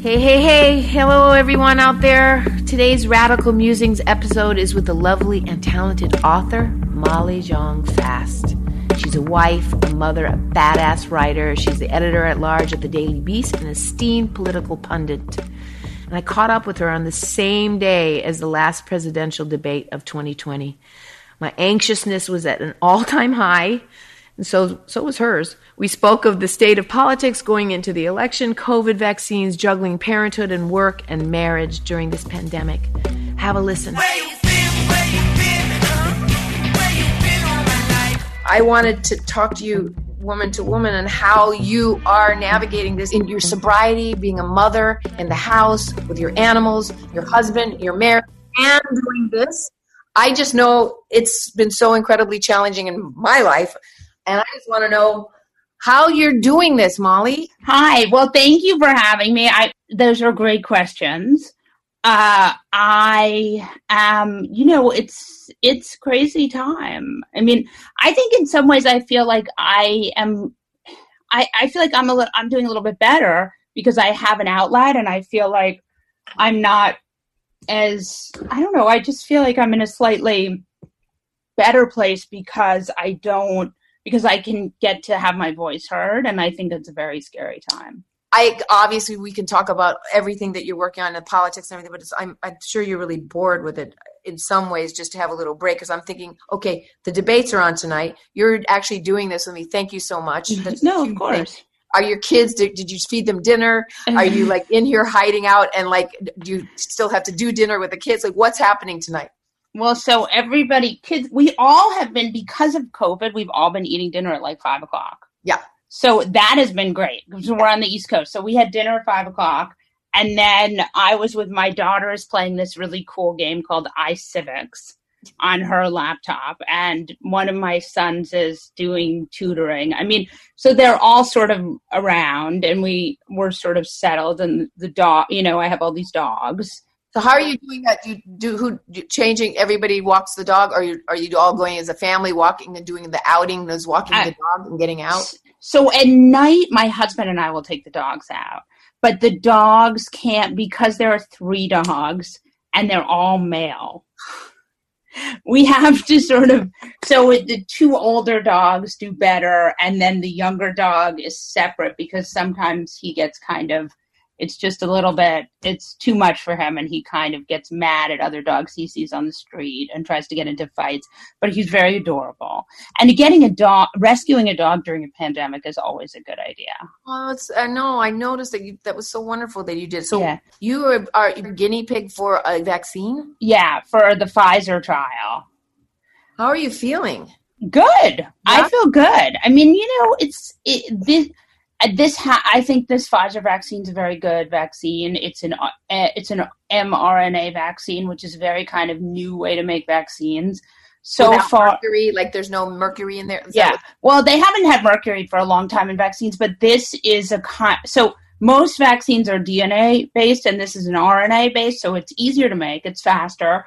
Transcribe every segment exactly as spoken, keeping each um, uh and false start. Hey, hey, hey. Hello, everyone out there. Today's Radical Musings episode is with the lovely and talented author, Molly Jong-Fast. She's a wife, a mother, a badass writer. She's the editor-at-large of the Daily Beast and an esteemed political pundit. And I caught up with her on the same day as the last presidential debate of twenty twenty. My anxiousness was at an all-time high, and so so was hers. We spoke of the state of politics going into the election, COVID vaccines, juggling parenthood and work and marriage during this pandemic. Have a listen. Where you been, where you been, huh? Where you been all my life? I wanted to talk to you woman to woman on how you are navigating this in your sobriety, being a mother in the house with your animals, your husband, your marriage, and doing this. I just know it's been so incredibly challenging in my life, and I just want to know how you're doing this, Molly. Hi. Well, thank you for having me. I, those are great questions. Uh, I am, you know, it's it's crazy time. I mean, I think in some ways I feel like I am. I, I feel like I'm a little. I'm doing a little bit better because I have an outlet, and I feel like I'm not. As I don't know, I just feel like I'm in a slightly better place because I don't because I can get to have my voice heard, and I think it's a very scary time. I obviously we can talk about everything that you're working on in politics and everything, but it's, I'm I'm sure you're really bored with it in some ways. Just to have a little break, because I'm thinking, okay, the debates are on tonight. You're actually doing this with me. Thank you so much. That's no, of course. Things. Are your kids, did, did you feed them dinner? Are you like in here hiding out and like, do you still have to do dinner with the kids? Like what's happening tonight? Well, so everybody, kids, we all have been, because of COVID, we've all been eating dinner at like five o'clock. Yeah. So that has been great because we're on the East Coast. So we had dinner at five o'clock and then I was with my daughters playing this really cool game called iCivics on her laptop, and one of my sons is doing tutoring. I mean, so they're all sort of around, and we were sort of settled. And the dog, you know, I have all these dogs. So how are you doing that? Do you do who do, changing? Everybody walks the dog, or you, are you all going as a family walking and doing the outing? Those walking I, the dog and getting out. So at night, my husband and I will take the dogs out, but the dogs can't because there are three dogs and they're all male. We have to sort of, so the two older dogs do better, and then the younger dog is separate because sometimes he gets kind of, it's just a little bit, it's too much for him, and he kind of gets mad at other dogs he sees on the street and tries to get into fights, but he's very adorable. And getting a dog, rescuing a dog during a pandemic is always a good idea. Well, it's, I know, I noticed that you, that was so wonderful that you did. So yeah. you are, are your guinea pig for a vaccine? Yeah, for the Pfizer trial. How are you feeling? Good. Yeah. I feel good. I mean, you know, it's, it, this, This ha- I think this Pfizer vaccine is a very good vaccine. It's an uh, it's an mRNA vaccine, which is a very kind of new way to make vaccines. So Without far, mercury, like there's no mercury in there. Is yeah. What- well, they haven't had mercury for a long time in vaccines, but this is a con- so most vaccines are D N A based, and this is an R N A based, so it's easier to make. It's faster,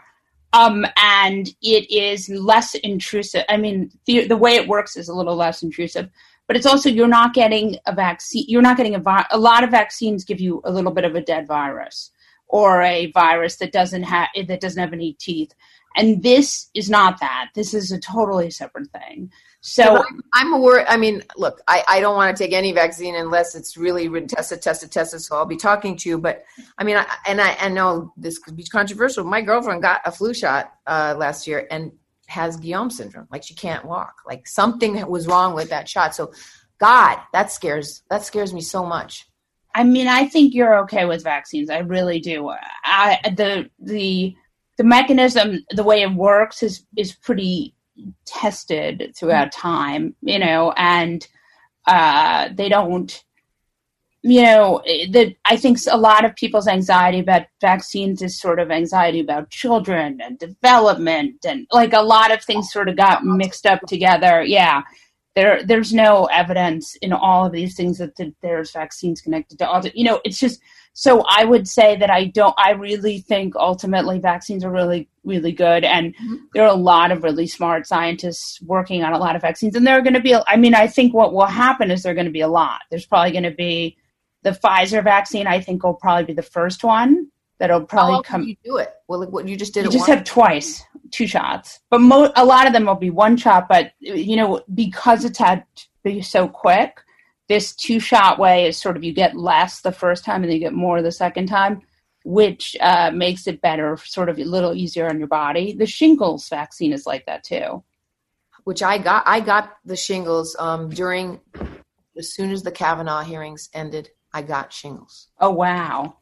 um, and it is less intrusive. I mean, the, the way it works is a little less intrusive. But it's also you're not getting a vaccine. You're not getting a vi- a lot of vaccines give you a little bit of a dead virus or a virus that doesn't have that doesn't have any teeth. And this is not that. This is a totally separate thing. So, so I'm aware. I mean, look, I, I don't want to take any vaccine unless it's really tested, tested, tested. So I'll be talking to you. But I mean, I, and I, I know this could be controversial. My girlfriend got a flu shot uh, last year, and has Guillain-Barré syndrome, like she can't walk, like something was wrong with that shot. So God, that scares, that scares me so much. I mean, I think you're okay with vaccines. I really do. I, the, the, the mechanism, the way it works is, is pretty tested throughout time, you know, and uh, they don't, you know, the, I think a lot of people's anxiety about vaccines is sort of anxiety about children and development and like a lot of things sort of got mixed up together. Yeah, there there's no evidence in all of these things that the, there's vaccines connected to all the, you know, it's just, so I would say that I don't, I really think ultimately vaccines are really, really good. And there are a lot of really smart scientists working on a lot of vaccines. And there are going to be, I mean, I think what will happen is there are going to be a lot. There's probably going to be the Pfizer vaccine, I think, will probably be the first one that'll probably come. How often do you do it? Well, like, what you just did. You it just once. Have twice, two shots, but mo- a lot of them will be one shot. But you know, because it's had to be so quick, this two shot way is sort of you get less the first time and then you get more the second time, which uh, makes it better, sort of a little easier on your body. The shingles vaccine is like that too. Which I got, I got the shingles um, during, as soon as the Kavanaugh hearings ended, I got shingles. Oh, wow.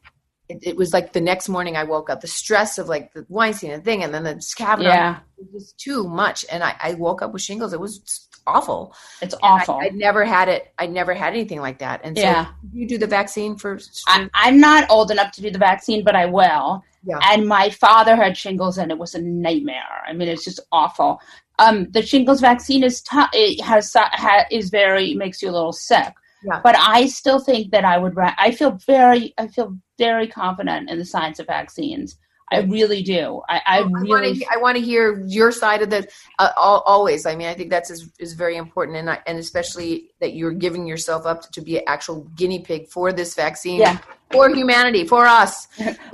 It, it was like the next morning I woke up, the stress of like the Weinstein thing and then the Kavanaugh, yeah. It was too much. And I, I woke up with shingles. It was awful. It's and awful. I, I never had it. I never had anything like that. And so yeah. You do the vaccine for. I, I'm not old enough to do the vaccine, but I will. Yeah. And my father had shingles and it was a nightmare. I mean, it's just awful. Um, the shingles vaccine is t- it has, ha- is very, makes you a little sick, yeah. But I still think that I would, ra- I feel very, I feel very confident in the science of vaccines. I really do. I, I, I really, wanna, I want to hear your side of the, uh, always. I mean, I think that's is, is very important. And I, and especially that you're giving yourself up to be an actual guinea pig for this vaccine, yeah. For humanity, for us.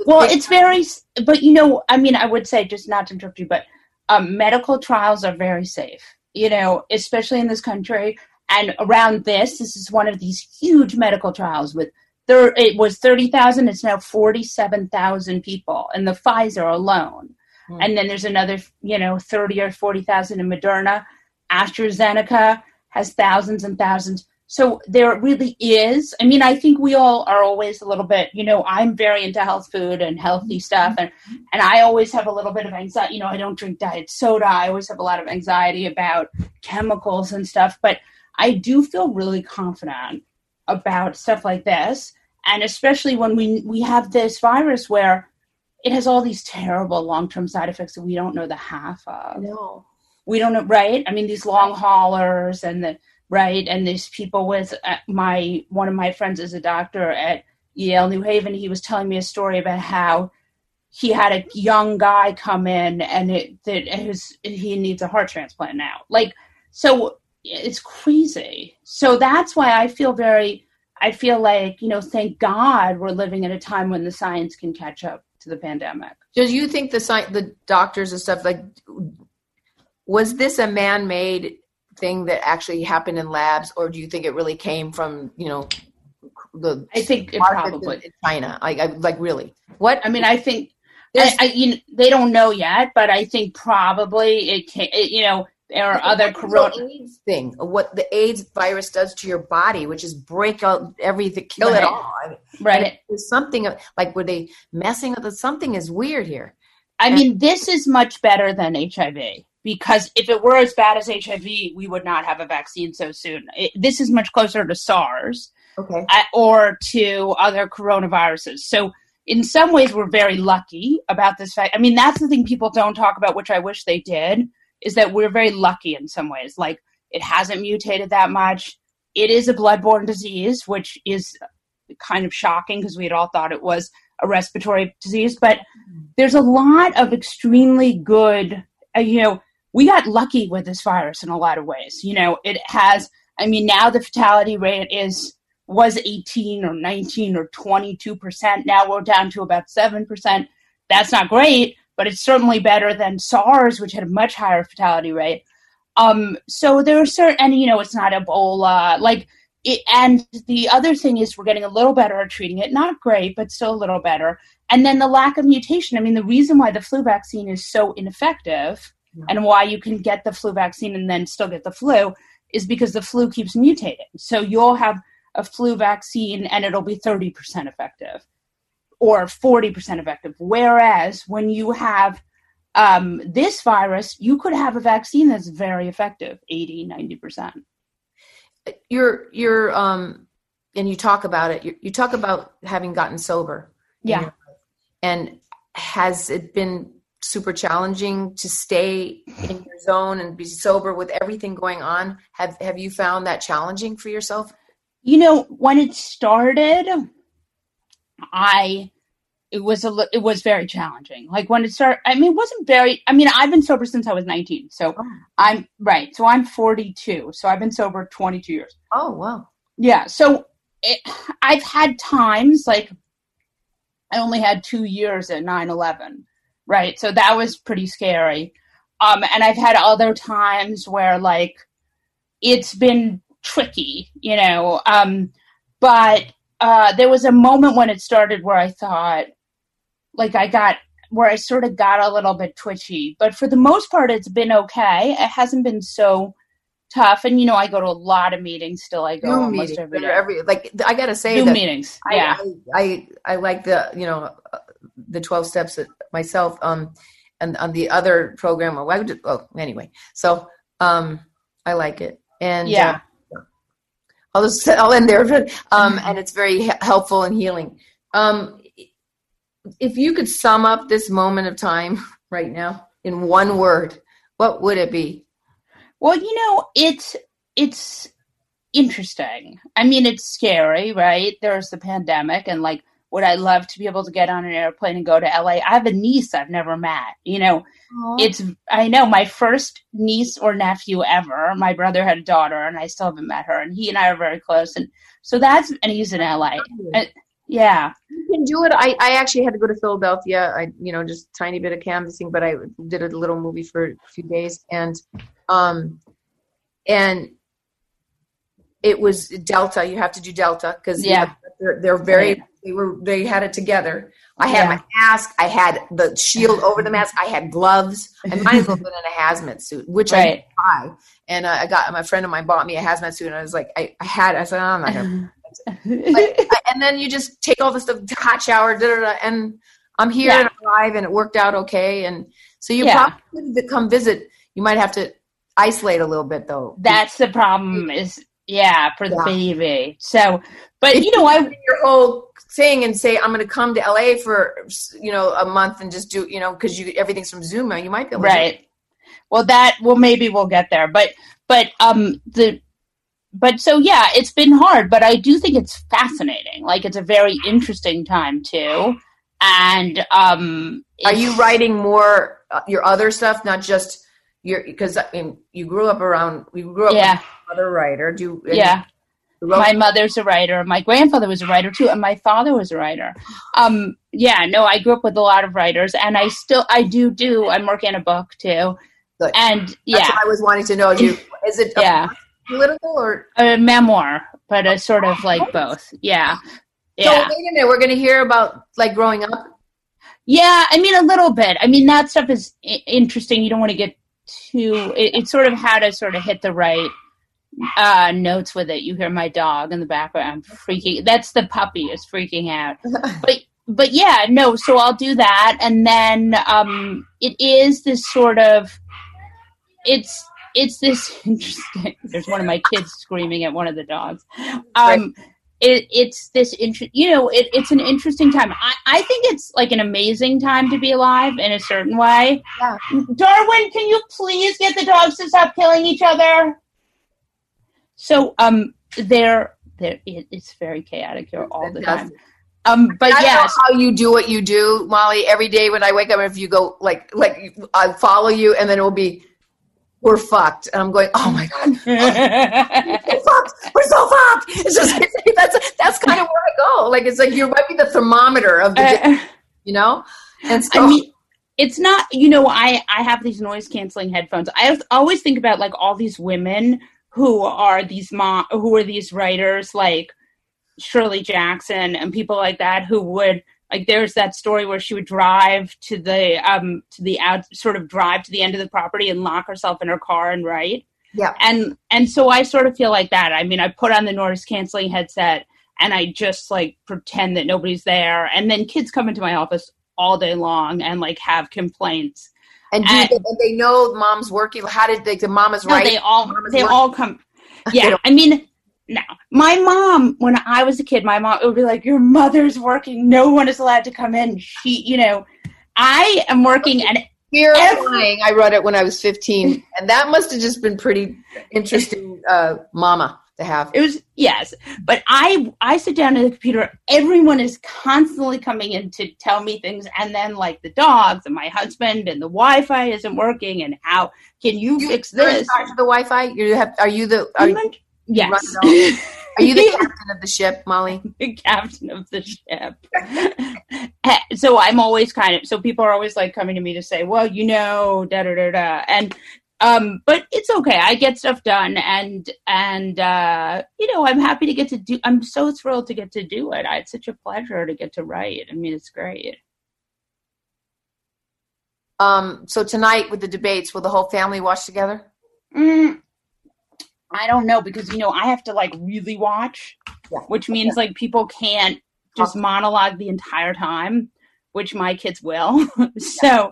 Well, it's very, but you know, I mean, I would say just not to interrupt you, but Um, medical trials are very safe, you know, especially in this country. And around this, this is one of these huge medical trials with there. It was thirty thousand. It's now forty-seven thousand people in the Pfizer alone. Mm. And then there's another, you know, thirty or forty thousand in Moderna. AstraZeneca has thousands and thousands. So there really is. I mean, I think we all are always a little bit, you know, I'm very into health food and healthy stuff. And, and I always have a little bit of anxiety. You know, I don't drink diet soda. I always have a lot of anxiety about chemicals and stuff. But I do feel really confident about stuff like this. And especially when we we have this virus where it has all these terrible long-term side effects that we don't know the half of. No. We don't know, right? I mean, these long haulers and the... Right. And these people with uh, my one of my friends is a doctor at Yale New Haven. He was telling me a story about how he had a young guy come in and it that his he needs a heart transplant now. Like, so it's crazy. So that's why I feel very I feel like, you know, thank God we're living at a time when the science can catch up to the pandemic. Do you think the sci- the doctors and stuff like was this a man-made thing that actually happened in labs, or do you think it really came from, you know, the I think it probably in China? Like, I, like really, what I mean, I think I, I, you know, they don't know yet, but I think probably it can. It, you know, there are other corona AIDS thing, what the AIDS virus does to your body, which is break out everything, kill right. it all. I mean, right? There's something like were they messing with it? Something is weird here. I and, mean, this is much better than H I V. Because if it were as bad as H I V, we would not have a vaccine so soon. It, this is much closer to SARS okay. uh, or to other coronaviruses. So in some ways, we're very lucky about this fact. I mean, that's the thing people don't talk about, which I wish they did, is that we're very lucky in some ways. Like, it hasn't mutated that much. It is a bloodborne disease, which is kind of shocking because we had all thought it was a respiratory disease. But there's a lot of extremely good, uh, you know, we got lucky with this virus in a lot of ways. You know, it has, I mean, now the fatality rate is, was eighteen or nineteen or twenty-two percent. Now we're down to about seven percent. That's not great, but it's certainly better than SARS, which had a much higher fatality rate. Um, so there are certain, and you know, it's not Ebola. Like, it, and the other thing is we're getting a little better at treating it. Not great, but still a little better. And then the lack of mutation. I mean, the reason why the flu vaccine is so ineffective and why you can get the flu vaccine and then still get the flu is because the flu keeps mutating. So you'll have a flu vaccine and it'll be thirty percent effective or forty percent effective. Whereas when you have um, this virus, you could have a vaccine that's very effective, eighty, ninety percent. You're, you're, um, and you talk about it, you, you talk about having gotten sober. Yeah. You know, and has it been super challenging to stay in your zone and be sober with everything going on? Have have you found that challenging for yourself? You know, when it started, I, it was a, it was very challenging. Like when it started, I mean, it wasn't very, I mean, I've been sober since I was nineteen. So oh. I'm right. So I'm forty-two. So I've been sober twenty-two years. Oh, wow. Yeah. So it, I've had times, like, I only had two years at nine eleven, right? So that was pretty scary. Um, and I've had other times where, like, it's been tricky, you know. Um, but uh, there was a moment when it started where I thought, like, I got, where I sort of got a little bit twitchy. But for the most part, it's been okay. It hasn't been so tough. And, you know, I go to a lot of meetings still. I go Zoom almost meetings, every day. Every, like, I got to say Zoom that meetings. I, yeah. I, I, I like the, you know, the twelve steps myself. Um, and on the other program, oh, I would, oh anyway. So um, I like it. And yeah, uh, I'll just, I'll end there. Um, and it's very he- helpful and healing. Um, if you could sum up this moment of time right now in one word, what would it be? Well, you know, it's, it's interesting. I mean, it's scary, right? There's the pandemic, and, like, would I love to be able to get on an airplane and go to L A? I have a niece I've never met, you know. Aww. It's, I know, my first niece or nephew ever. My brother had a daughter, and I still haven't met her, and he and I are very close. And so that's, and he's in L A. And, yeah. You can do it. I, I actually had to go to Philadelphia. I, you know, just tiny bit of canvassing, but I did a little movie for a few days, and, um, and it was Delta. You have to do Delta because yeah. they're, they're very, They were. They had it together. I had yeah. my mask. I had the shield over the mask. I had gloves. I might as well been in a hazmat suit, which right. I didn't buy. And uh, I got my friend of mine bought me a hazmat suit, and I was like, I, I had. I said, oh, I'm not gonna. like, I, and then you just take all this stuff, hot shower, da, da, da, and I'm here yeah. and I'm alive, and it worked out okay. And so you yeah. probably could come visit. You might have to isolate a little bit, though. That's the problem. Is yeah for the yeah. baby. So, but you know, I your whole. thing and say, I'm going to come to L A for, you know, a month and just do, you know, because you everything's from Zoom now, you might be able right. to do it. Well, that, well, maybe we'll get there. But, but, um, the, but so, yeah, it's been hard, but I do think it's fascinating. Like, it's a very interesting time, too. And, um, are you writing more uh, your other stuff, not just your, because I mean, you grew up around, you grew up yeah. with another writer. Do you, yeah. My mother's a writer. My grandfather was a writer, too, and my father was a writer. Um, yeah, no, I grew up with a lot of writers, and I still, I do do, I'm working on a book, too. Good. And, yeah. That's what I was wanting to know. You, is it a yeah. political or? A memoir, but a sort of, like, both. Yeah. yeah. So, wait a minute, we're going to hear about, like, growing up? Yeah, I mean, a little bit. I mean, that stuff is I- interesting. You don't want to get too, it, it's sort of how to sort of hit the right uh notes with it. You hear my dog in the background freaking, that's the puppy is freaking out, but but yeah no so I'll do that, and then um it is this sort of it's it's this interesting, there's one of my kids screaming at one of the dogs, um it it's this inter- you know it, it's an interesting time. I, I think it's like an amazing time to be alive in a certain way. yeah. Darwin, can you please get the dogs to stop killing each other? So um, there, there, it, it's very chaotic here all the time. Um, but I yes, know how you do what you do, Molly. Every day when I wake up, if you go like, like I follow you, and then it will be, we're fucked, and I'm going, oh my god, we're so fucked, we're so fucked. It's just it's, that's that's kind of where I go. Like it's like you might be the thermometer of the, uh, day, you know. And so I mean, it's not, you know, I I have these noise canceling headphones. I always think about like all these women who are these mom, who are these writers like Shirley Jackson and people like that who would like, there's that story where she would drive to the, um, to the out sort of drive to the end of the property and lock herself in her car and write. Yeah. And, and so I sort of feel like that. I mean, I put on the noise canceling headset and I just like pretend that nobody's there. And then kids come into my office all day long and like have complaints. And, do and, they, and they know mom's working. How did they, the mom is no, right? They all, mama's they working. all come. Yeah. I mean, no, my mom, when I was a kid, my mom, it would be like, your mother's working. No one is allowed to come in. She, you know, I am working. And every- I read it when I was fifteen and that must've just been pretty interesting. Uh, mama to have. It was, yes. But I, I sit down at the computer. Everyone is constantly coming in to tell me things. And then like the dogs and my husband and the Wi-Fi isn't working. And how can you, you fix this? You're in charge of the Wi-Fi? You have, are you the, are you, yes. Are you the captain of the ship, Molly? The captain of the ship. So I'm always kind of, so people are always like coming to me to say, well, you know, da da da da. And, um, but it's okay. I get stuff done and, and, uh, you know, I'm happy to get to do, I'm so thrilled to get to do it. I, it's such a pleasure to get to write. I mean, it's great. Um, so tonight with the debates, will the whole family watch together? Mm. I don't know, because, you know, I have to, like, really watch, yeah. which means, yeah. like, people can't just monologue the entire time, which my kids will. so yeah.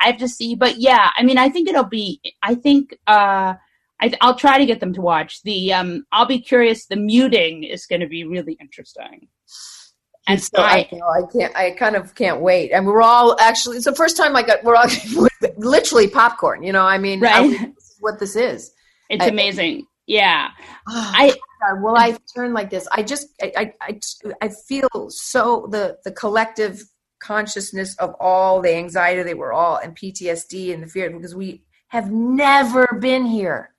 I have to see. But, yeah, I mean, I think it'll be – I think uh, I, I'll try to get them to watch. The um, I'll be curious. The muting is going to be really interesting. And so I, I, know, I can't. I kind of can't wait. And we're all actually – it's the first time I got – we're all literally popcorn, you know. I mean, right? I, this is what this is. It's I, amazing. Yeah. Oh, I will I turn like this. I just I I I feel so the the collective consciousness of all the anxiety they were all and P T S D and the fear, because we have never been here.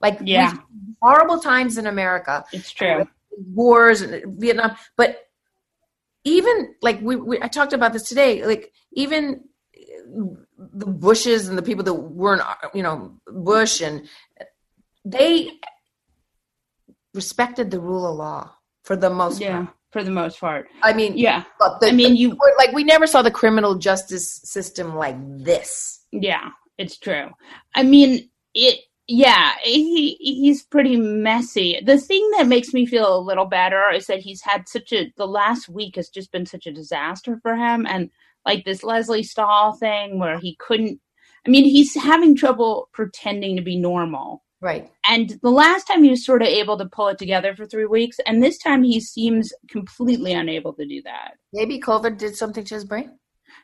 Like yeah. horrible times in America. It's true. Wars and Vietnam, but even like we, we I talked about this today, like even the Bushes and the people that weren't, you know, Bush and they respected the rule of law for the most yeah, part. For the most part. I mean, yeah. But the, I mean, the, you like we never saw the criminal justice system like this. Yeah, it's true. I mean, it. Yeah, he he's pretty messy. The thing that makes me feel a little better is that he's had such a. The last week has just been such a disaster for him, and like this Leslie Stahl thing where he couldn't. I mean, he's having trouble pretending to be normal. Right. And the last time he was sort of able to pull it together for three weeks. And this time he seems completely unable to do that. Maybe COVID did something to his brain.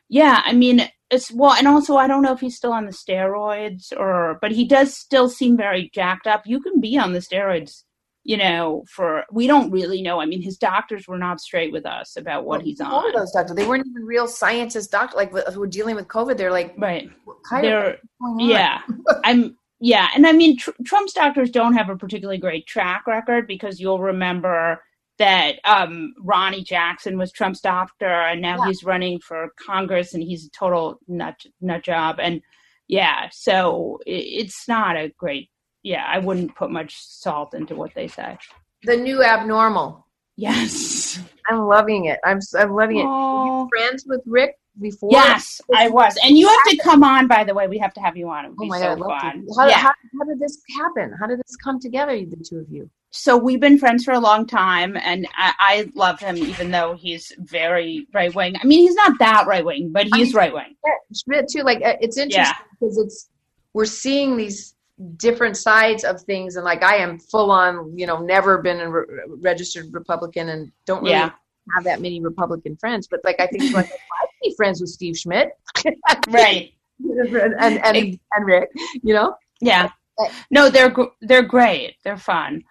Yeah. I mean, it's well, and also I don't know if he's still on the steroids or, but he does still seem very jacked up. You can be on the steroids, you know, for, we don't really know. I mean, his doctors were not straight with us about what well, he's on. All of those doctors, they weren't even real scientists doctors. Like we're dealing with COVID. They're like, right. What kind they're, of what's going on? Yeah. I'm, Yeah, and I mean, tr- Trump's doctors don't have a particularly great track record because you'll remember that um, Ronnie Jackson was Trump's doctor, and now yeah. he's running for Congress, and he's a total nut nut job. And yeah, so it, it's not a great. Yeah, I wouldn't put much salt into what they say. The new abnormal. Yes, I'm loving it. I'm I'm loving it. Are you friends with Rick? Before? Yes, I was. And you have to come on, by the way. We have to have you on. It would be oh my so God, I fun. How, yeah. how, how did this happen? How did this come together, the two of you? So we've been friends for a long time, and I, I love him, even though he's very right-wing. I mean, he's not that right-wing, but he's I mean, right-wing. Yeah, too. Like, it's interesting yeah. because it's we're seeing these different sides of things, and, like, I am full-on, you know, never been a re- registered Republican and don't really yeah. have that many Republican friends. But, like, I think, like, friends with Steve Schmidt, right? and, and and and Rick, you know, yeah. No, they're they're great. They're fun.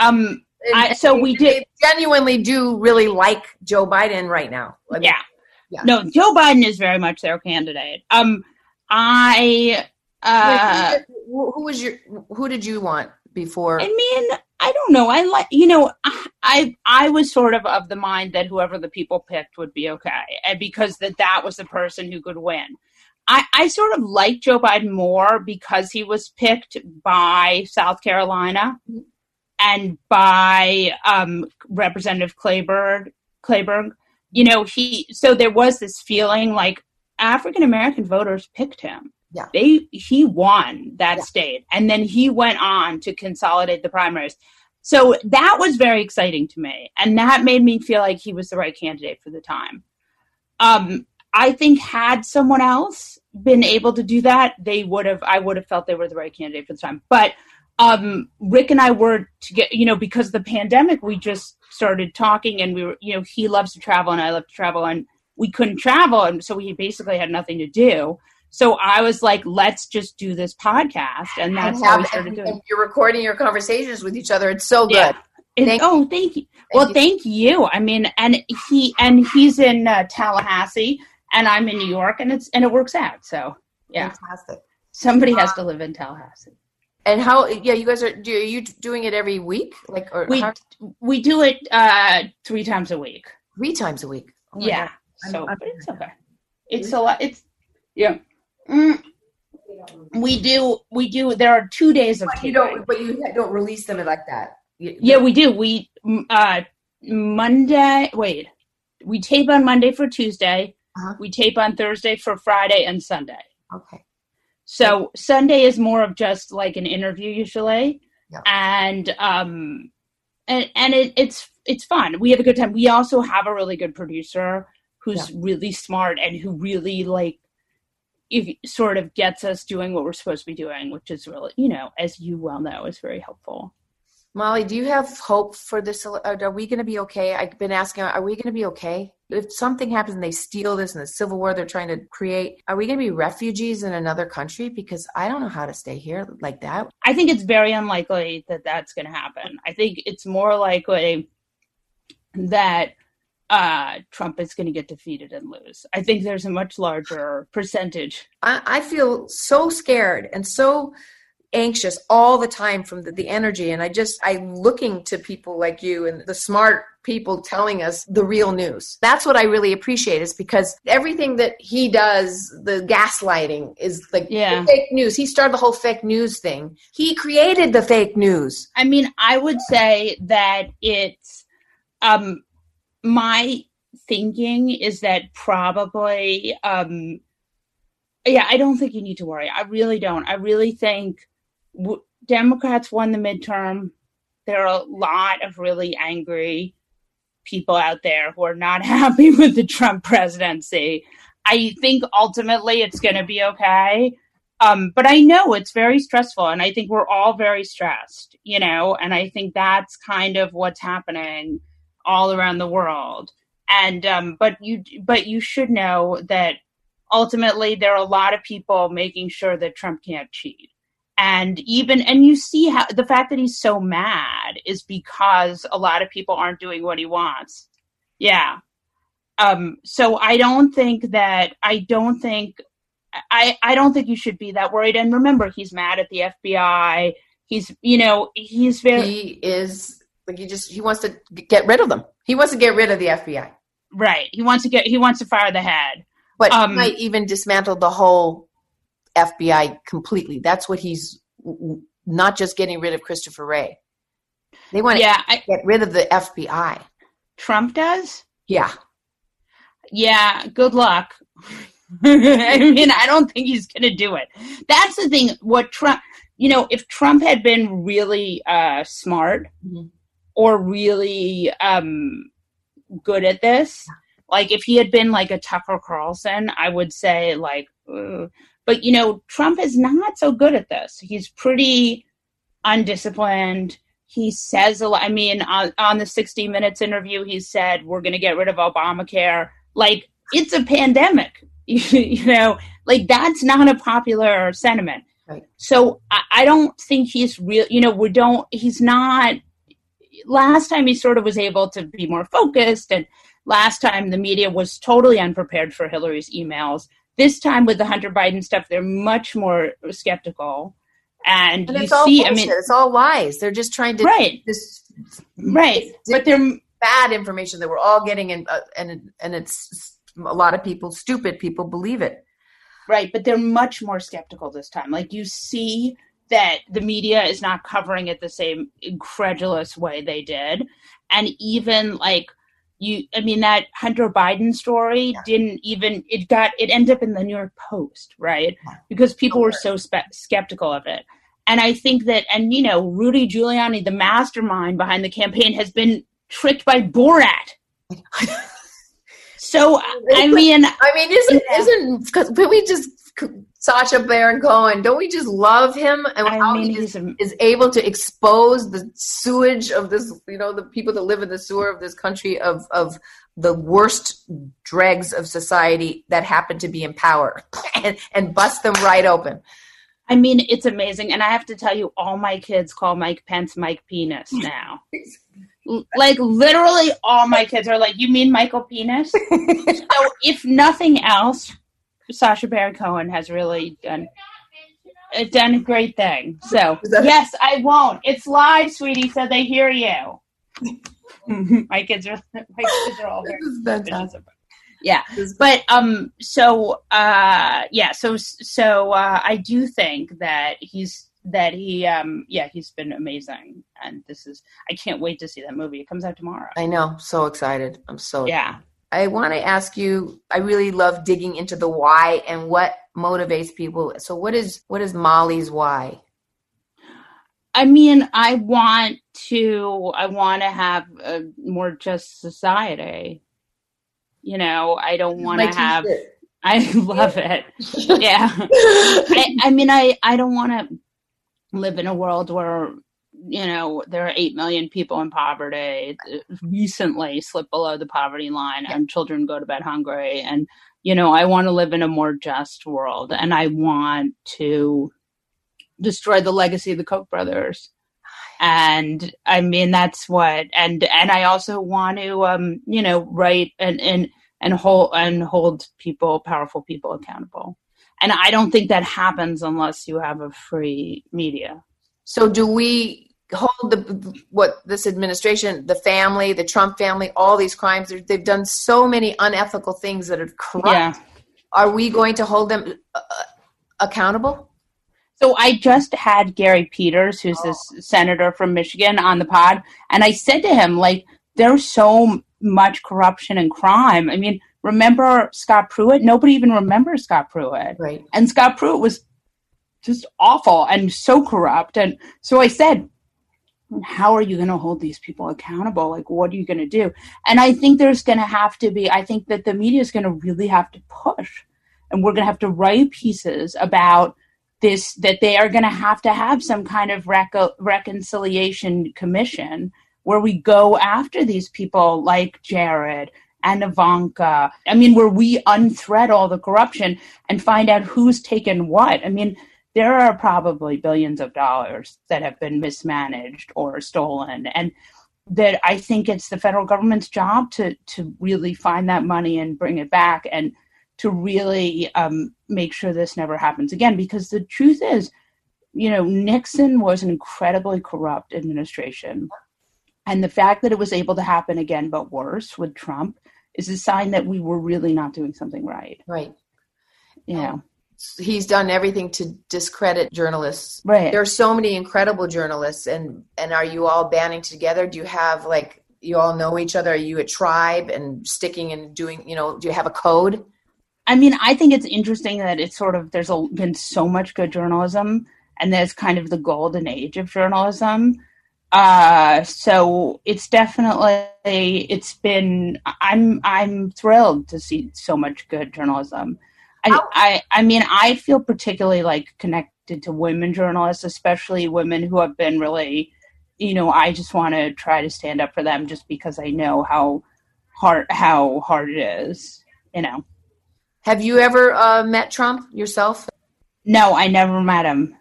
Um, and, I, so and we did genuinely do really like Joe Biden right now. I mean, yeah. yeah, no, Joe Biden is very much their candidate. Um, I uh, Wait, who, who was your who did you want before? I mean, I don't know. I like you know. I, I I was sort of of the mind that whoever the people picked would be okay, and because that that was the person who could win. I, I sort of liked Joe Biden more because he was picked by South Carolina and by um, Representative Claiborne. Claiborne, you know, he so there was this feeling like African American voters picked him. Yeah, they he won that yeah. state, and then he went on to consolidate the primaries. So that was very exciting to me, and that made me feel like he was the right candidate for the time. Um, I think had someone else been able to do that, they would have. I would have felt they were the right candidate for the time. But um, Rick and I were to get, you know, because of the pandemic, we just started talking, and we were, you know, he loves to travel, and I love to travel, and we couldn't travel, and so we basically had nothing to do. So I was like, let's just do this podcast. And that's and how we started and, doing it. You're recording your conversations with each other. It's so good. Yeah. It, thank oh, thank you. Thank well, you. thank you. I mean, and he and he's in uh, Tallahassee and I'm in New York and it's and it works out. So, yeah. Fantastic. Somebody um, has to live in Tallahassee. And how, yeah, you guys are, do, are you doing it every week? Like, or we, how? we do it uh, three times a week. Three times a week. Oh yeah. God. So I'm, I'm, but it's okay. It's a lot. It's, yeah. Mm. We do, we do, there are two days of tapering. You don't, but you don't release them like that. You, yeah, we do. We, uh, Monday, wait, we tape on Monday for Tuesday. Uh-huh. We tape on Thursday for Friday and Sunday. Okay. So Sunday is more of just like an interview usually. Yeah. And, um, and, and it, it's, it's fun. We have a good time. We also have a really good producer who's yeah. really smart and who really like, if sort of gets us doing what we're supposed to be doing, which is really, you know, as you well know, is very helpful. Molly, do you have hope for this? Are we going to be okay? I've been asking, are we going to be okay? If something happens and they steal this in the Civil War they're trying to create, are we going to be refugees in another country? Because I don't know how to stay here like that. I think it's very unlikely that that's going to happen. I think it's more likely that uh, Trump is going to get defeated and lose. I think there's a much larger percentage. I, I feel so scared and so anxious all the time from the, the energy. And I just, I'm looking to people like you and the smart people telling us the real news. That's what I really appreciate, is because everything that he does, the gaslighting is like yeah. fake news. He started the whole fake news thing. He created the fake news. I mean, I would say that it's, um, my thinking is that probably, um, yeah, I don't think you need to worry. I really don't. I really think w- Democrats won the midterm. There are a lot of really angry people out there who are not happy with the Trump presidency. I think ultimately it's going to be okay. Um, but I know it's very stressful, and I think we're all very stressed, you know, and I think that's kind of what's happening all around the world. And, um, but you, but you should know that ultimately there are a lot of people making sure that Trump can't cheat. And even, and you see how the fact that he's so mad is because a lot of people aren't doing what he wants. Yeah. Um, so I don't think that, I don't think, I, I don't think you should be that worried. And remember, he's mad at the F B I. He's, you know, he's very, he is like, he just, he wants to get rid of them. He wants to get rid of the F B I. Right. He wants to get, he wants to fire the head. But um, he might even dismantle the whole F B I completely. That's what he's not just getting rid of Christopher Wray. They want yeah, to get I, rid of the F B I. Trump does? Yeah. Yeah, good luck. I mean, I don't think he's going to do it. That's the thing. What Trump, you know, if Trump had been really uh, smart mm-hmm. or really um, good at this, like if he had been like a Tucker Carlson, I would say like, ugh. But, you know, Trump is not so good at this. He's pretty undisciplined. He says a lot. I mean, on, on the sixty Minutes interview, he said, we're going to get rid of Obamacare. Like, it's a pandemic, you know, like that's not a popular sentiment. Right. So I, I don't think he's real. You know, we don't, he's not, last time he sort of was able to be more focused. And last time the media was totally unprepared for Hillary's emails. This time with the Hunter Biden stuff, they're much more skeptical, and, and you it's all see, bullshit. I mean, it's all lies. They're just trying to right, this, right. But they're bad information that we're all getting, and and and it's a lot of people, stupid people, believe it. Right, but they're much more skeptical this time. Like you see that the media is not covering it the same incredulous way they did, and even like. You, I mean, that Hunter Biden story yeah. didn't even, it got, it ended up in the New York Post, right? Yeah. Because people were so spe- skeptical of it. And I think that, and you know, Rudy Giuliani, the mastermind behind the campaign, has been tricked by Borat. So, I mean. I mean, isn't, yeah. isn't, because we just, Sacha Baron Cohen, don't we just love him and I how mean, he is, a, is able to expose the sewage of this, you know, the people that live in the sewer of this country, of of the worst dregs of society that happen to be in power and, and bust them right open. I mean, it's amazing. And I have to tell you, all my kids call Mike Pence Mike Penis now. Like, literally all my kids are like, you mean Michael Penis? So if nothing else, Sacha Baron Cohen has really done I've done a great thing. So, yes, I won't. It's live, sweetie, so they hear you. my kids are my kids are all here. Yeah, but um, so uh, yeah, so so uh, I do think that he's that he um, yeah, he's been amazing, and this is I can't wait to see that movie. It comes out tomorrow. I know, so excited. I'm so yeah. I want to ask you. I really love digging into the why and what motivates people. So, what is what is Molly's why? I mean, I want to. I want to have a more just society. You know, I don't want to have, t-shirt. I love it. Yeah. I, I mean, I, I don't want to live in a world where, you know, there are eight million people in poverty, recently slip below the poverty line yeah. and children go to bed hungry. And, you know, I want to live in a more just world, and I want to destroy the legacy of the Koch brothers. And I mean, that's what, and, and I also want to, um, you know, write and, and, and hold, and hold people, powerful people accountable. And I don't think that happens unless you have a free media. So do we hold the, what this administration, the family, the Trump family, all these crimes, they've done so many unethical things that are corrupt. Yeah. Are we going to hold them uh, accountable? So I just had Gary Peters, who's oh. this senator from Michigan, on the pod. And I said to him, like, there's so much corruption and crime. I mean, remember Scott Pruitt? Nobody even remembers Scott Pruitt. Right. And Scott Pruitt was just awful and so corrupt. And so I said, how are you going to hold these people accountable? Like, what are you going to do? And I think there's going to have to be, I think that the media is going to really have to push. And we're going to have to write pieces about this, that they are going to have to have some kind of reco- reconciliation commission where we go after these people like Jared and Ivanka. I mean, where we unthread all the corruption and find out who's taken what. I mean, there are probably billions of dollars that have been mismanaged or stolen. And that I think it's the federal government's job to, to really find that money and bring it back and to really um, make sure this never happens again. Because the truth is, you know, Nixon was an incredibly corrupt administration. And the fact that it was able to happen again, but worse with Trump, is a sign that we were really not doing something right. Right. Yeah. Um, he's done everything to discredit journalists. Right. There are so many incredible journalists. And, and are you all banding together? Do you have, like, you all know each other? Are you a tribe and sticking and doing, you know, do you have a code? I mean, I think it's interesting that it's sort of, there's a, been so much good journalism, and there's kind of the golden age of journalism. Uh, so it's definitely, it's been, I'm, I'm thrilled to see so much good journalism. I, I, I mean, I feel particularly like connected to women journalists, especially women who have been really, you know, I just want to try to stand up for them just because I know how hard, how hard it is, you know. Have you ever uh, met Trump yourself? No, I never met him,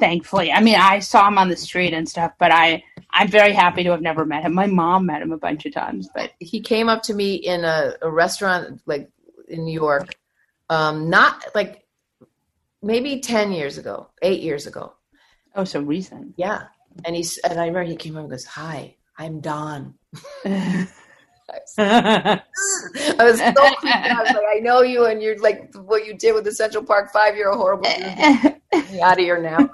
thankfully. I mean, I saw him on the street and stuff, but I, I'm very happy to have never met him. My mom met him a bunch of times. But he came up to me in a, a restaurant like in New York, um, not like maybe ten years ago, eight years ago. Oh, so recent. Yeah. And, he's, and I remember he came up and goes, "Hi, I'm Don." I was so freaked out. I was like, I know you, and you're like what you did with the Central Park Five. You're a horrible dude. Get out of here now.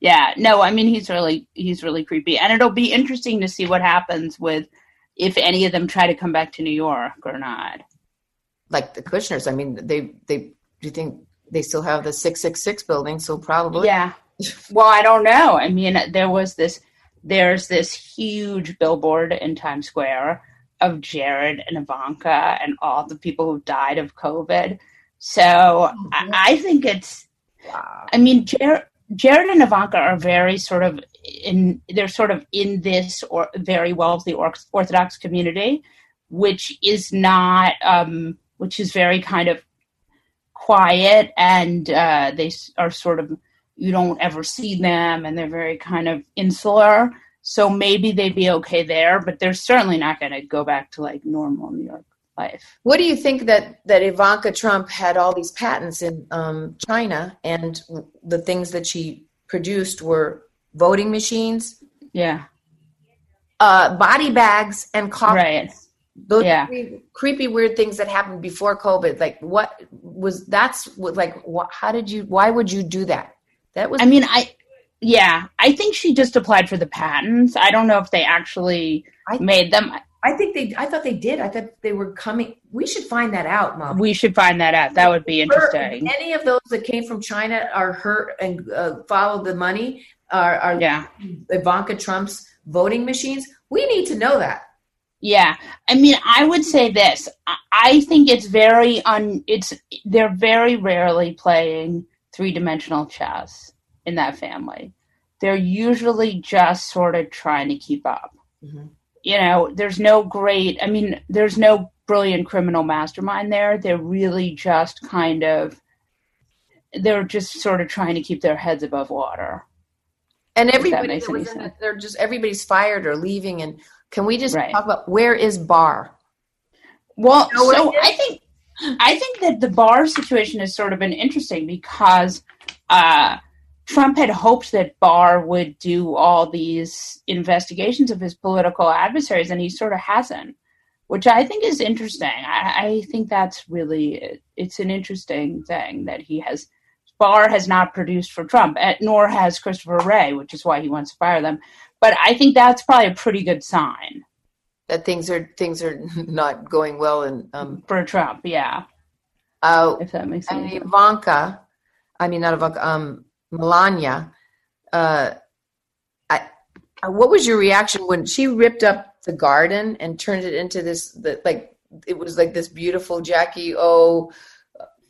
Yeah, no, I mean he's really he's really creepy, and it'll be interesting to see what happens with if any of them try to come back to New York or not. Like the Kushners, I mean, they they do you think they still have the six six six building? So probably, yeah. Well, I don't know. I mean, there was this. There's this huge billboard in Times Square of Jared and Ivanka and all the people who died of COVID. So mm-hmm. I, I think it's, wow. I mean, Jer- Jared and Ivanka are very sort of in, they're sort of in this or very wealthy or- Orthodox community, which is not, um, which is very kind of quiet, and uh, they are sort of, you don't ever see them, and they're very kind of insular. So maybe they'd be okay there, but they're certainly not going to go back to like normal New York life. What do you think that, that Ivanka Trump had all these patents in um, China, and the things that she produced were voting machines, yeah, uh, body bags, and coffins. Right. Those yeah. creepy, creepy, weird things that happened before COVID. Like, what was that's what, like? What, how did you? Why would you do that? That was. I mean, I. Yeah, I think she just applied for the patents. I don't know if they actually I, made them. I think they. I thought they did. I thought they were coming. We should find that out, Mom. We should find that out. That would be interesting. Her, any of those that came from China are hurt and uh, followed the money. Are, are yeah. Ivanka Trump's voting machines? We need to know that. Yeah, I mean, I would say this. I think it's very un. It's they're very rarely playing three-dimensional chess in that family. They're usually just sort of trying to keep up. Mm-hmm. You know, there's no great. I mean, there's no brilliant criminal mastermind there. They're really just kind of. They're just sort of trying to keep their heads above water. And everybody, the, they're just everybody's fired or leaving. And can we just right. talk about where is Barr? Well, you know so I think I think that the Barr situation has sort of been interesting because uh, Trump had hoped that Barr would do all these investigations of his political adversaries, and he sort of hasn't, which I think is interesting. I, I think that's really it's an interesting thing that he has. Barr has not produced for Trump, nor has Christopher Wray, which is why he wants to fire them. But I think that's probably a pretty good sign that things are things are not going well in, um, for Trump. Yeah, uh, if that makes sense. And Ivanka, I mean not Ivanka, um, Melania. Uh, I, what was your reaction when she ripped up the garden and turned it into this? The, like it was like this beautiful Jackie O.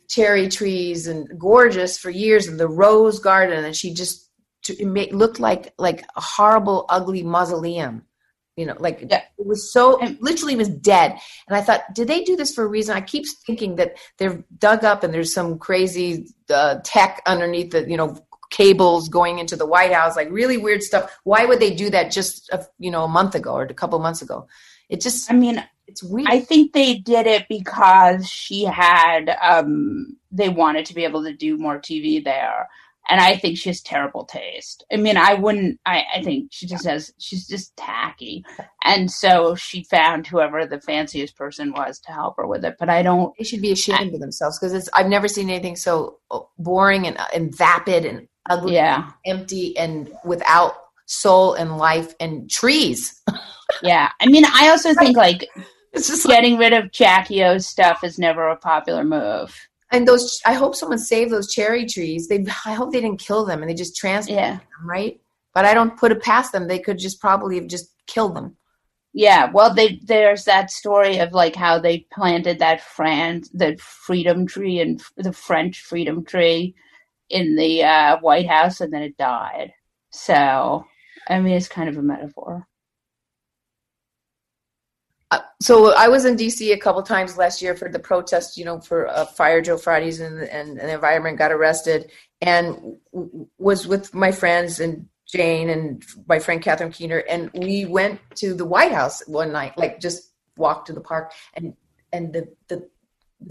cherry trees and gorgeous for years, and the rose garden, and she just it looked like like a horrible, ugly mausoleum, you know, like yeah. it was so it literally was dead. And I thought, did they do this for a reason? I keep thinking that they're dug up and there's some crazy uh, tech underneath the, you know, cables going into the White House, like really weird stuff. Why would they do that just a, you know, a month ago or a couple months ago? It just, I mean, it's weird. I think they did it because she had, um, they wanted to be able to do more T V there. And I think she has terrible taste. I mean, I wouldn't, I, I think she just has, she's just tacky. And so she found whoever the fanciest person was to help her with it. But I don't. They should be ashamed I, of themselves because it's, I've never seen anything so boring and, and vapid and ugly yeah. and empty and without soul and life and trees. Yeah. I mean, I also right. think like it's just getting like, rid of Jackie O's stuff is never a popular move. And those, I hope someone saved those cherry trees. They, I hope they didn't kill them and they just transplanted yeah. them. Right. But I don't put it past them. They could just probably have just killed them. Yeah. Well, they, there's that story of like how they planted that France, the freedom tree and the French freedom tree in the uh, White House, and then it died. So, I mean, it's kind of a metaphor. Uh, so I was in D C a couple times last year for the protest, you know, for uh, Fire Joe Fridays and, and and Environment got arrested, and w- was with my friends and Jane and my friend Catherine Keener, and we went to the White House one night, like just walked to the park, and and the the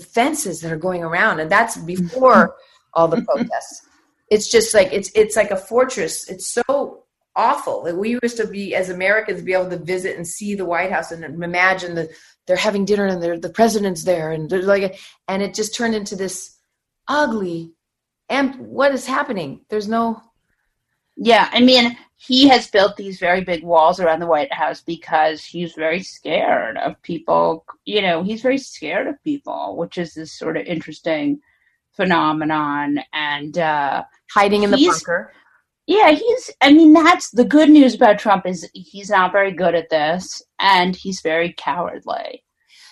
fences that are going around, and that's before all the protests. It's just like it's it's like a fortress. It's so awful. Like we used to be as Americans be able to visit and see the White House and imagine that they're having dinner and they're the president's there and there's like and it just turned into this ugly and what is happening? There's no Yeah, I mean, he has built these very big walls around the White House because he's very scared of people, you know, he's very scared of people, which is this sort of interesting phenomenon and uh hiding in the bunker. Yeah, he's I mean that's the good news about Trump is he's not very good at this and he's very cowardly.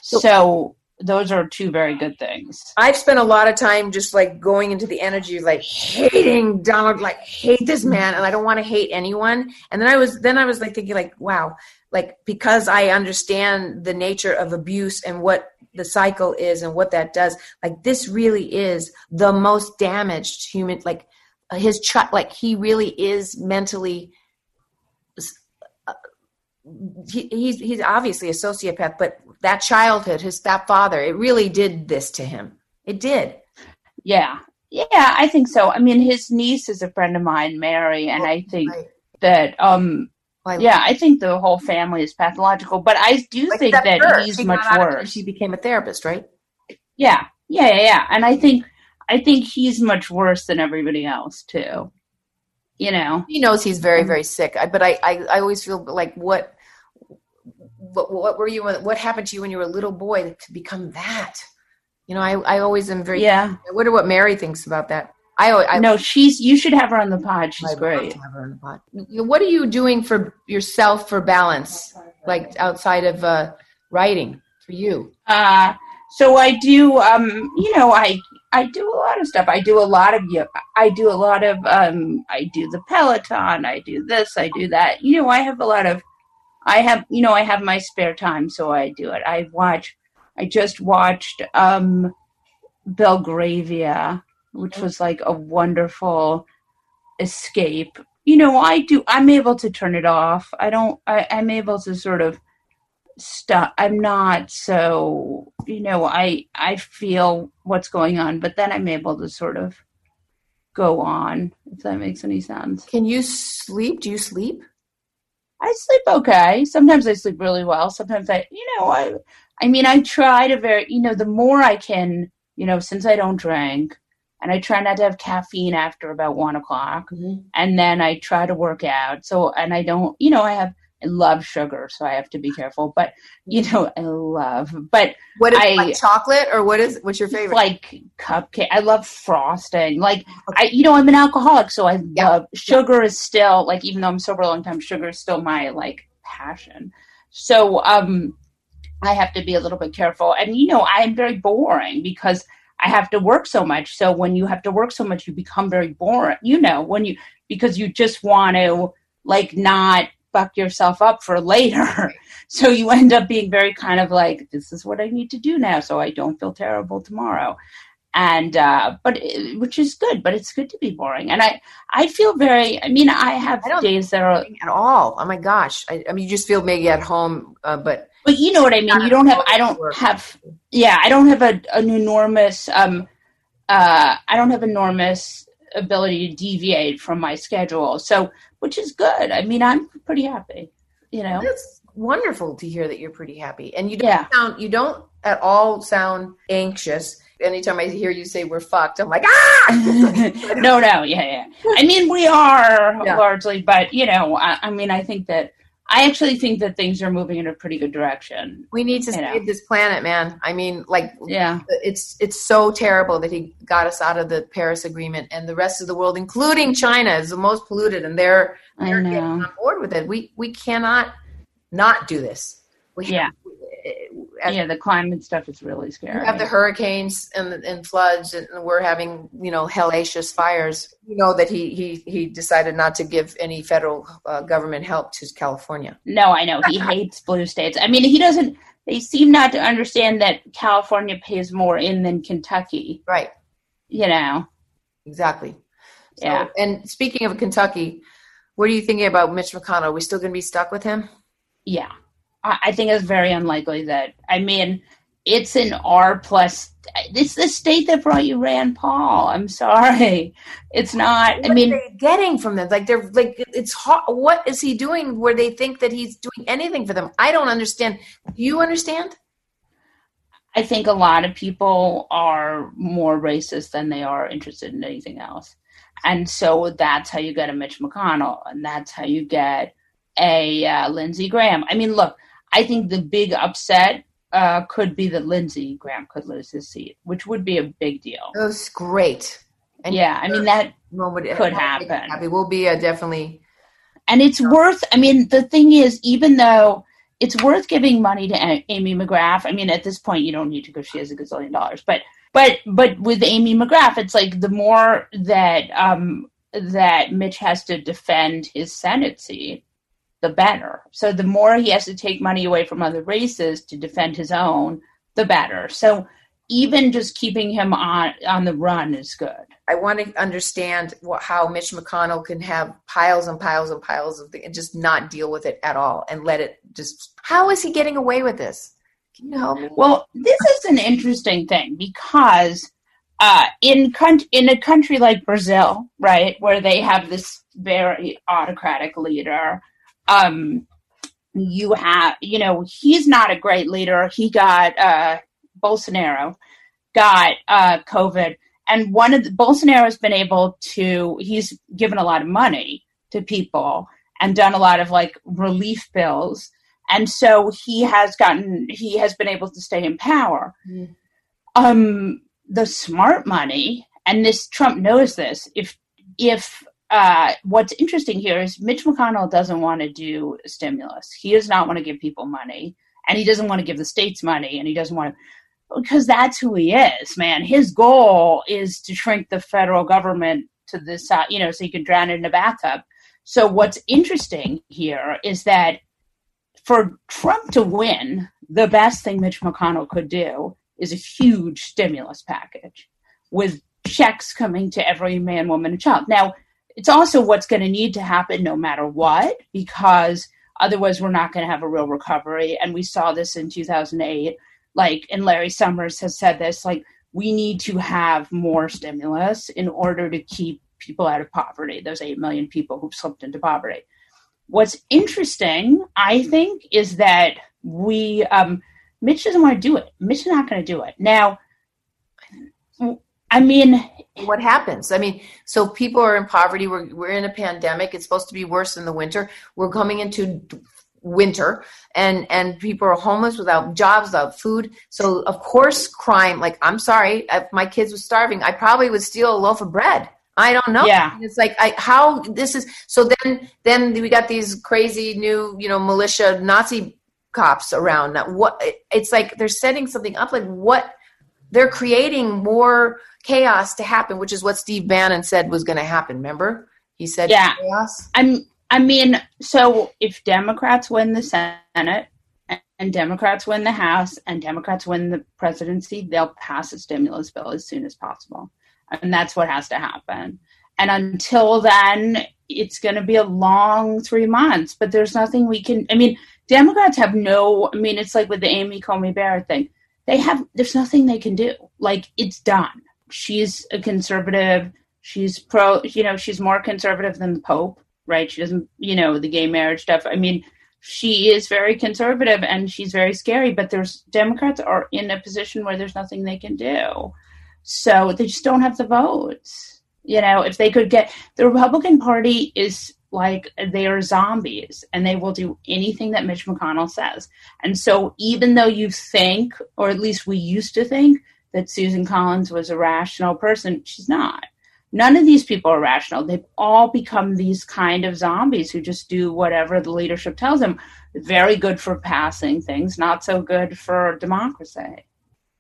So, so those are two very good things. I've spent a lot of time just like going into the energy like hating Donald, like hate this man and I don't want to hate anyone. And then I was then I was like thinking like wow, like because I understand the nature of abuse and what the cycle is and what that does, like this really is the most damaged human, like his child, like he really is mentally he, he's, he's obviously a sociopath, but that childhood, his stepfather, it really did this to him. It did. Yeah. Yeah, I think so. I mean, his niece is a friend of mine, Mary, and oh, I think right. that, um, well, I yeah, I think the whole family is pathological, but I do like think that her. he's she much worse. She became a therapist, right? Yeah. Yeah, yeah, yeah. And I think, I think he's much worse than everybody else too. You know, he knows he's very, very sick. I, but I, I, I always feel like what, what, what were you, what happened to you when you were a little boy to become that? You know, I, I always am very, yeah. I wonder what Mary thinks about that. I, I no, she's, you should have her on the pod. She's great. Have her on the pod. What are you doing for yourself for balance? Like outside of uh, writing for you? Uh, so I do, um, you know, I, I do a lot of stuff. I do a lot of, I do a lot of, um, I do the Peloton. I do this, I do that. You know, I have a lot of, I have, you know, I have my spare time, so I do it. I watch, I just watched um, Belgravia, which was like a wonderful escape. You know, I do, I'm able to turn it off. I don't, I, I'm able to sort of stuff. I'm not so, you know, I, I feel what's going on, but then I'm able to sort of go on, if that makes any sense. Can you sleep? Do you sleep? I sleep okay. Sometimes I sleep really well. Sometimes I, you know, I, I mean, I try to very, you know, the more I can, you know, since I don't drink and I try not to have caffeine after about one o'clock mm-hmm. and then I try to work out. So, and I don't, you know, I have, I love sugar, so I have to be careful. But you know, I love. But what is I, like chocolate, or what is what's your favorite? Like cupcake. I love frosting. Like okay. I, you know, I'm an alcoholic, so I yeah. love sugar. Yeah. Is still like, even though I'm sober a long time, sugar is still my like passion. So um, I have to be a little bit careful. And you know, I'm very boring because I have to work so much. So when you have to work so much, you become very boring. You know, when you because you just want to like not. Buck yourself up for later. So you end up being very kind of like, this is what I need to do now so I don't feel terrible tomorrow. And, uh, but, it, which is good, but it's good to be boring. And I, I feel very, I mean, I have I days that are at all. Oh my gosh. I, I mean, you just feel maybe at home, uh, but, but you know what I mean? You don't have, I don't have, yeah, I don't have a, an enormous, um, uh, I don't have enormous ability to deviate from my schedule. So, which is good. I mean, I'm pretty happy, you know. It's wonderful to hear that you're pretty happy. And you don't yeah. sound, you don't at all sound anxious. Anytime I hear you say we're fucked, I'm like, ah! no, no, yeah, yeah. I mean, we are yeah. largely, but, you know, I, I mean, I think that, I actually think that things are moving in a pretty good direction. We need to save know. this planet, man. I mean, like, yeah. it's it's so terrible that he got us out of the Paris Agreement, and the rest of the world, including China, is the most polluted, and they're they're getting on board with it. We we cannot not do this. We yeah, have, yeah. The climate stuff is really scary. We have the hurricanes and and floods, and we're having you know hellacious fires. You know that he he he decided not to give any federal uh, government help to California. No, I know. He hates blue states. I mean, he doesn't, they seem not to understand that California pays more in than Kentucky. Right. You know. Exactly. So, yeah. And speaking of Kentucky, what are you thinking about Mitch McConnell? Are we still going to be stuck with him? Yeah. I, I think it's very unlikely that, I mean, it's an R plus. It's the state that brought you Rand Paul. I'm sorry. It's not. What I mean, are they getting from them? Like they're like, it's hard. What is he doing where they think that he's doing anything for them? I don't understand. Do you understand? I think a lot of people are more racist than they are interested in anything else. And so that's how you get a Mitch McConnell. And that's how you get a uh, Lindsey Graham. I mean, look, I think the big upset Uh, could be that Lindsey Graham could lose his seat, which would be a big deal. That's great. And yeah, I mean, that would, could happen. It will be a definitely. And it's um, worth, I mean, the thing is, even though it's worth giving money to Amy McGrath, I mean, at this point, you don't need to because she has a gazillion dollars. But but but with Amy McGrath, it's like the more that um, that Mitch has to defend his Senate seat, the better. So the more he has to take money away from other races to defend his own, the better. So even just keeping him on, on the run is good. I want to understand what, how Mitch McConnell can have piles and piles and piles of the, and just not deal with it at all and let it just, how is he getting away with this? Can you help me? Well, this is an interesting thing because uh, in con- in a country like Brazil, right, where they have this very autocratic leader, um, you have, you know, he's not a great leader. He got, uh, Bolsonaro got uh, COVID. And one of the, Bolsonaro has been able to, he's given a lot of money to people and done a lot of like relief bills. And so he has gotten, he has been able to stay in power. Mm. Um, the smart money, and this Trump knows this, if, if uh, what's interesting here is Mitch McConnell doesn't want to do stimulus. He does not want to give people money, and he doesn't want to give the states money, and he doesn't want to, because that's who he is, man. His goal is to shrink the federal government to the side, you know, so you can drown it in a bathtub. So what's interesting here is that for Trump to win, the best thing Mitch McConnell could do is a huge stimulus package with checks coming to every man, woman, and child. Now, it's also what's going to need to happen no matter what, because otherwise we're not going to have a real recovery. And we saw this in two thousand eight. Like, and Larry Summers has said this, like, we need to have more stimulus in order to keep people out of poverty, those eight million people who've slipped into poverty. What's interesting, I think, is that we, um, Mitch doesn't want to do it. Mitch is not going to do it. Now, I mean... What happens? I mean, so people are in poverty. We're, we're in a pandemic. It's supposed to be worse in the winter. We're coming into... winter and and people are homeless, without jobs, without food. So of course crime, like, I'm sorry, if my kids were starving, I probably would steal a loaf of bread. I don't know. Yeah. It's like, I, how this is, so then, then we got these crazy new, you know, militia Nazi cops around. What, it's like, they're setting something up, like what, they're creating more chaos to happen, which is what Steve Bannon said was going to happen. Remember? He said, yeah, chaos. I'm, I mean, so if Democrats win the Senate and Democrats win the House and Democrats win the presidency, they'll pass a stimulus bill as soon as possible. And that's what has to happen. And until then, it's going to be a long three months, but there's nothing we can, I mean, Democrats have no, I mean, it's like with the Amy Comey Barr thing, they have, there's nothing they can do. Like, it's done. She's a conservative. She's pro, you know, she's more conservative than the Pope. Right. She doesn't, you know, the gay marriage stuff. I mean, she is very conservative and she's very scary, but there's, Democrats are in a position where there's nothing they can do. So they just don't have the votes. You know, if they could get, the Republican Party is like, they are zombies and they will do anything that Mitch McConnell says. And so even though you think, or at least we used to think, that Susan Collins was a rational person, she's not. None of these people are rational. They've all become these kind of zombies who just do whatever the leadership tells them. Very good for passing things, not so good for democracy.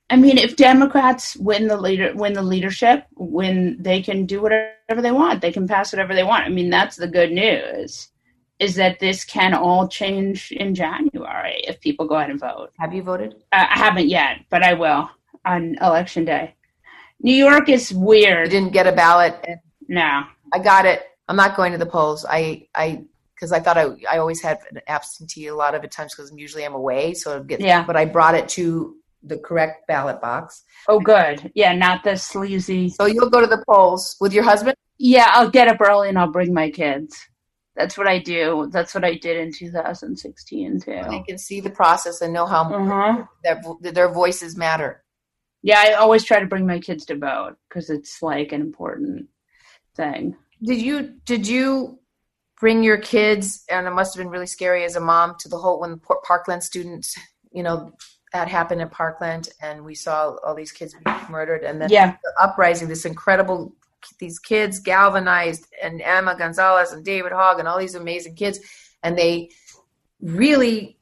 I mean, if Democrats win the leader, win the leadership, when they can do whatever they want, they can pass whatever they want. I mean, that's the good news, is that this can all change in January if people go out and vote. Have you voted? Uh, I haven't yet, but I will on election day. New York is weird. I didn't get a ballot. And no. I got it. I'm not going to the polls. I, I, because I thought I, I always had an absentee a lot of the times because usually I'm away. So I'm getting, yeah. But I brought it to the correct ballot box. Oh, good. Yeah, not the sleazy. So you'll go to the polls with your husband? Yeah, I'll get up early and I'll bring my kids. That's what I do. That's what I did in two thousand sixteen, too. And I can see the process and know how mm-hmm. their, their voices matter. Yeah, I always try to bring my kids to vote because it's like an important thing. Did you did you bring your kids? And it must have been really scary as a mom to the whole when Parkland students, you know, that happened in Parkland, and we saw all these kids being murdered, and then yeah. the uprising, this incredible, these kids galvanized, and Emma Gonzalez and David Hogg and all these amazing kids, and they really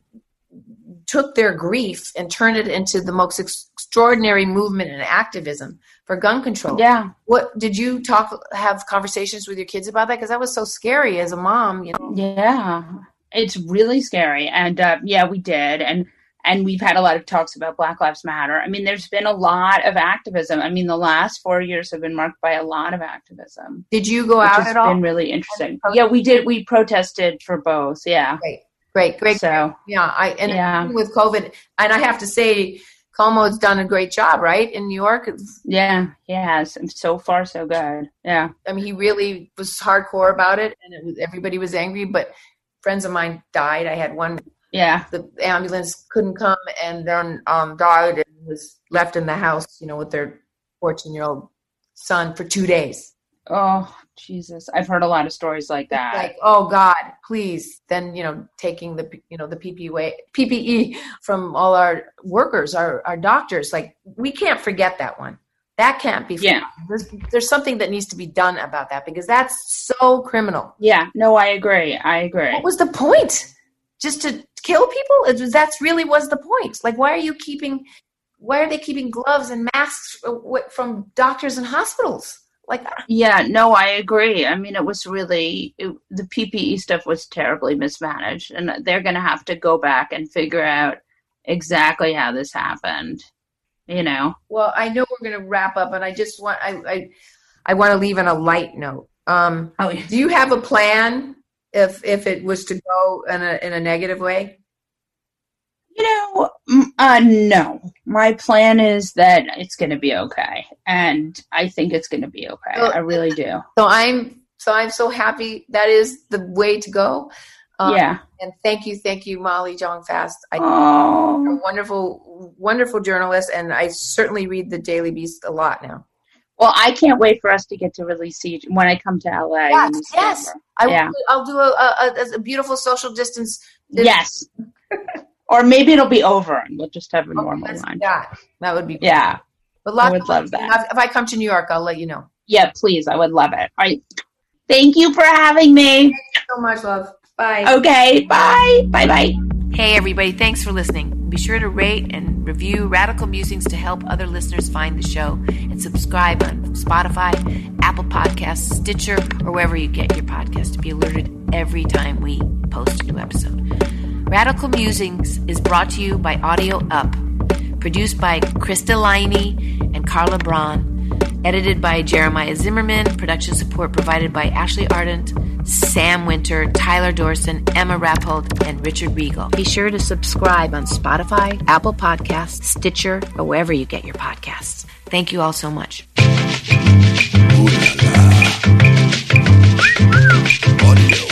took their grief and turned it into the most extraordinary movement and activism for gun control. Yeah. What did you talk, have conversations with your kids about that? Cause that was so scary as a mom, you know? Yeah, it's really scary. And uh, yeah, we did. And, And we've had a lot of talks about Black Lives Matter. I mean, there's been a lot of activism. I mean, the last four years have been marked by a lot of activism. Did you go out at all? It's been really interesting. Yeah, we did. We protested for both. Yeah. Great, great, great. So, yeah, I and yeah. with COVID, and I have to say, Cuomo's done a great job, right, in New York? Yeah, he has. And so far, so good. Yeah. I mean, he really was hardcore about it, and it was, everybody was angry, but friends of mine died. I had one. Yeah. The ambulance couldn't come and then um, died and was left in the house, you know, with their fourteen-year-old son for two days. Oh, Jesus. I've heard a lot of stories like that. It's like, oh, God, please. Then, you know, taking the, you know, the P P E from all our workers, our, our doctors. Like, we can't forget that one. That can't be. Yeah. There's, there's something that needs to be done about that because that's so criminal. Yeah. No, I agree. I agree. What was the point? Just to kill people? It was, that's really was the point. Like, why are you keeping, why are they keeping gloves and masks from doctors and hospitals? Like, yeah, no, I agree. I mean, it was really, it, the P P E stuff was terribly mismanaged, and they're going to have to go back and figure out exactly how this happened, you know? Well, I know we're going to wrap up, and I just want, I, I, I want to leave on a light note. Um, oh, yeah. Do you have a plan? If if it was to go in a in a negative way? You know, uh, no. My plan is that it's going to be okay, and I think it's going to be okay. So, I really do. So I'm so I'm so happy. That is the way to go. Um, yeah. And thank you, thank you, Molly Jong-Fast. I, oh. You're a wonderful, wonderful journalist, and I certainly read the Daily Beast a lot now. Well, I can't wait for us to get to really see when I come to L A. Yes, yes. I will, yeah. I'll do a, a, a beautiful social distance. Yes. Or maybe it'll be over and we'll just have a oh, normal line. That. that would be cool. Yeah. But I would love that. If I come to New York, I'll let you know. Yeah, please. I would love it. All right. Thank you for having me. Thank you so much, love. Bye. Okay. Bye. Bye-bye. Hey, everybody. Thanks for listening. Be sure to rate and review Radical Musings to help other listeners find the show, and subscribe on Spotify, Apple Podcasts, Stitcher, or wherever you get your podcast to be alerted every time we post a new episode. Radical Musings is brought to you by Audio Up, produced by Krista Liney and Carla Braun, edited by Jeremiah Zimmerman, production support provided by Ashley Ardent, Sam Winter, Tyler Dorson, Emma Rappold, and Richard Regal. Be sure to subscribe on Spotify, Apple Podcasts, Stitcher, or wherever you get your podcasts. Thank you all so much. Ooh la la. Audio.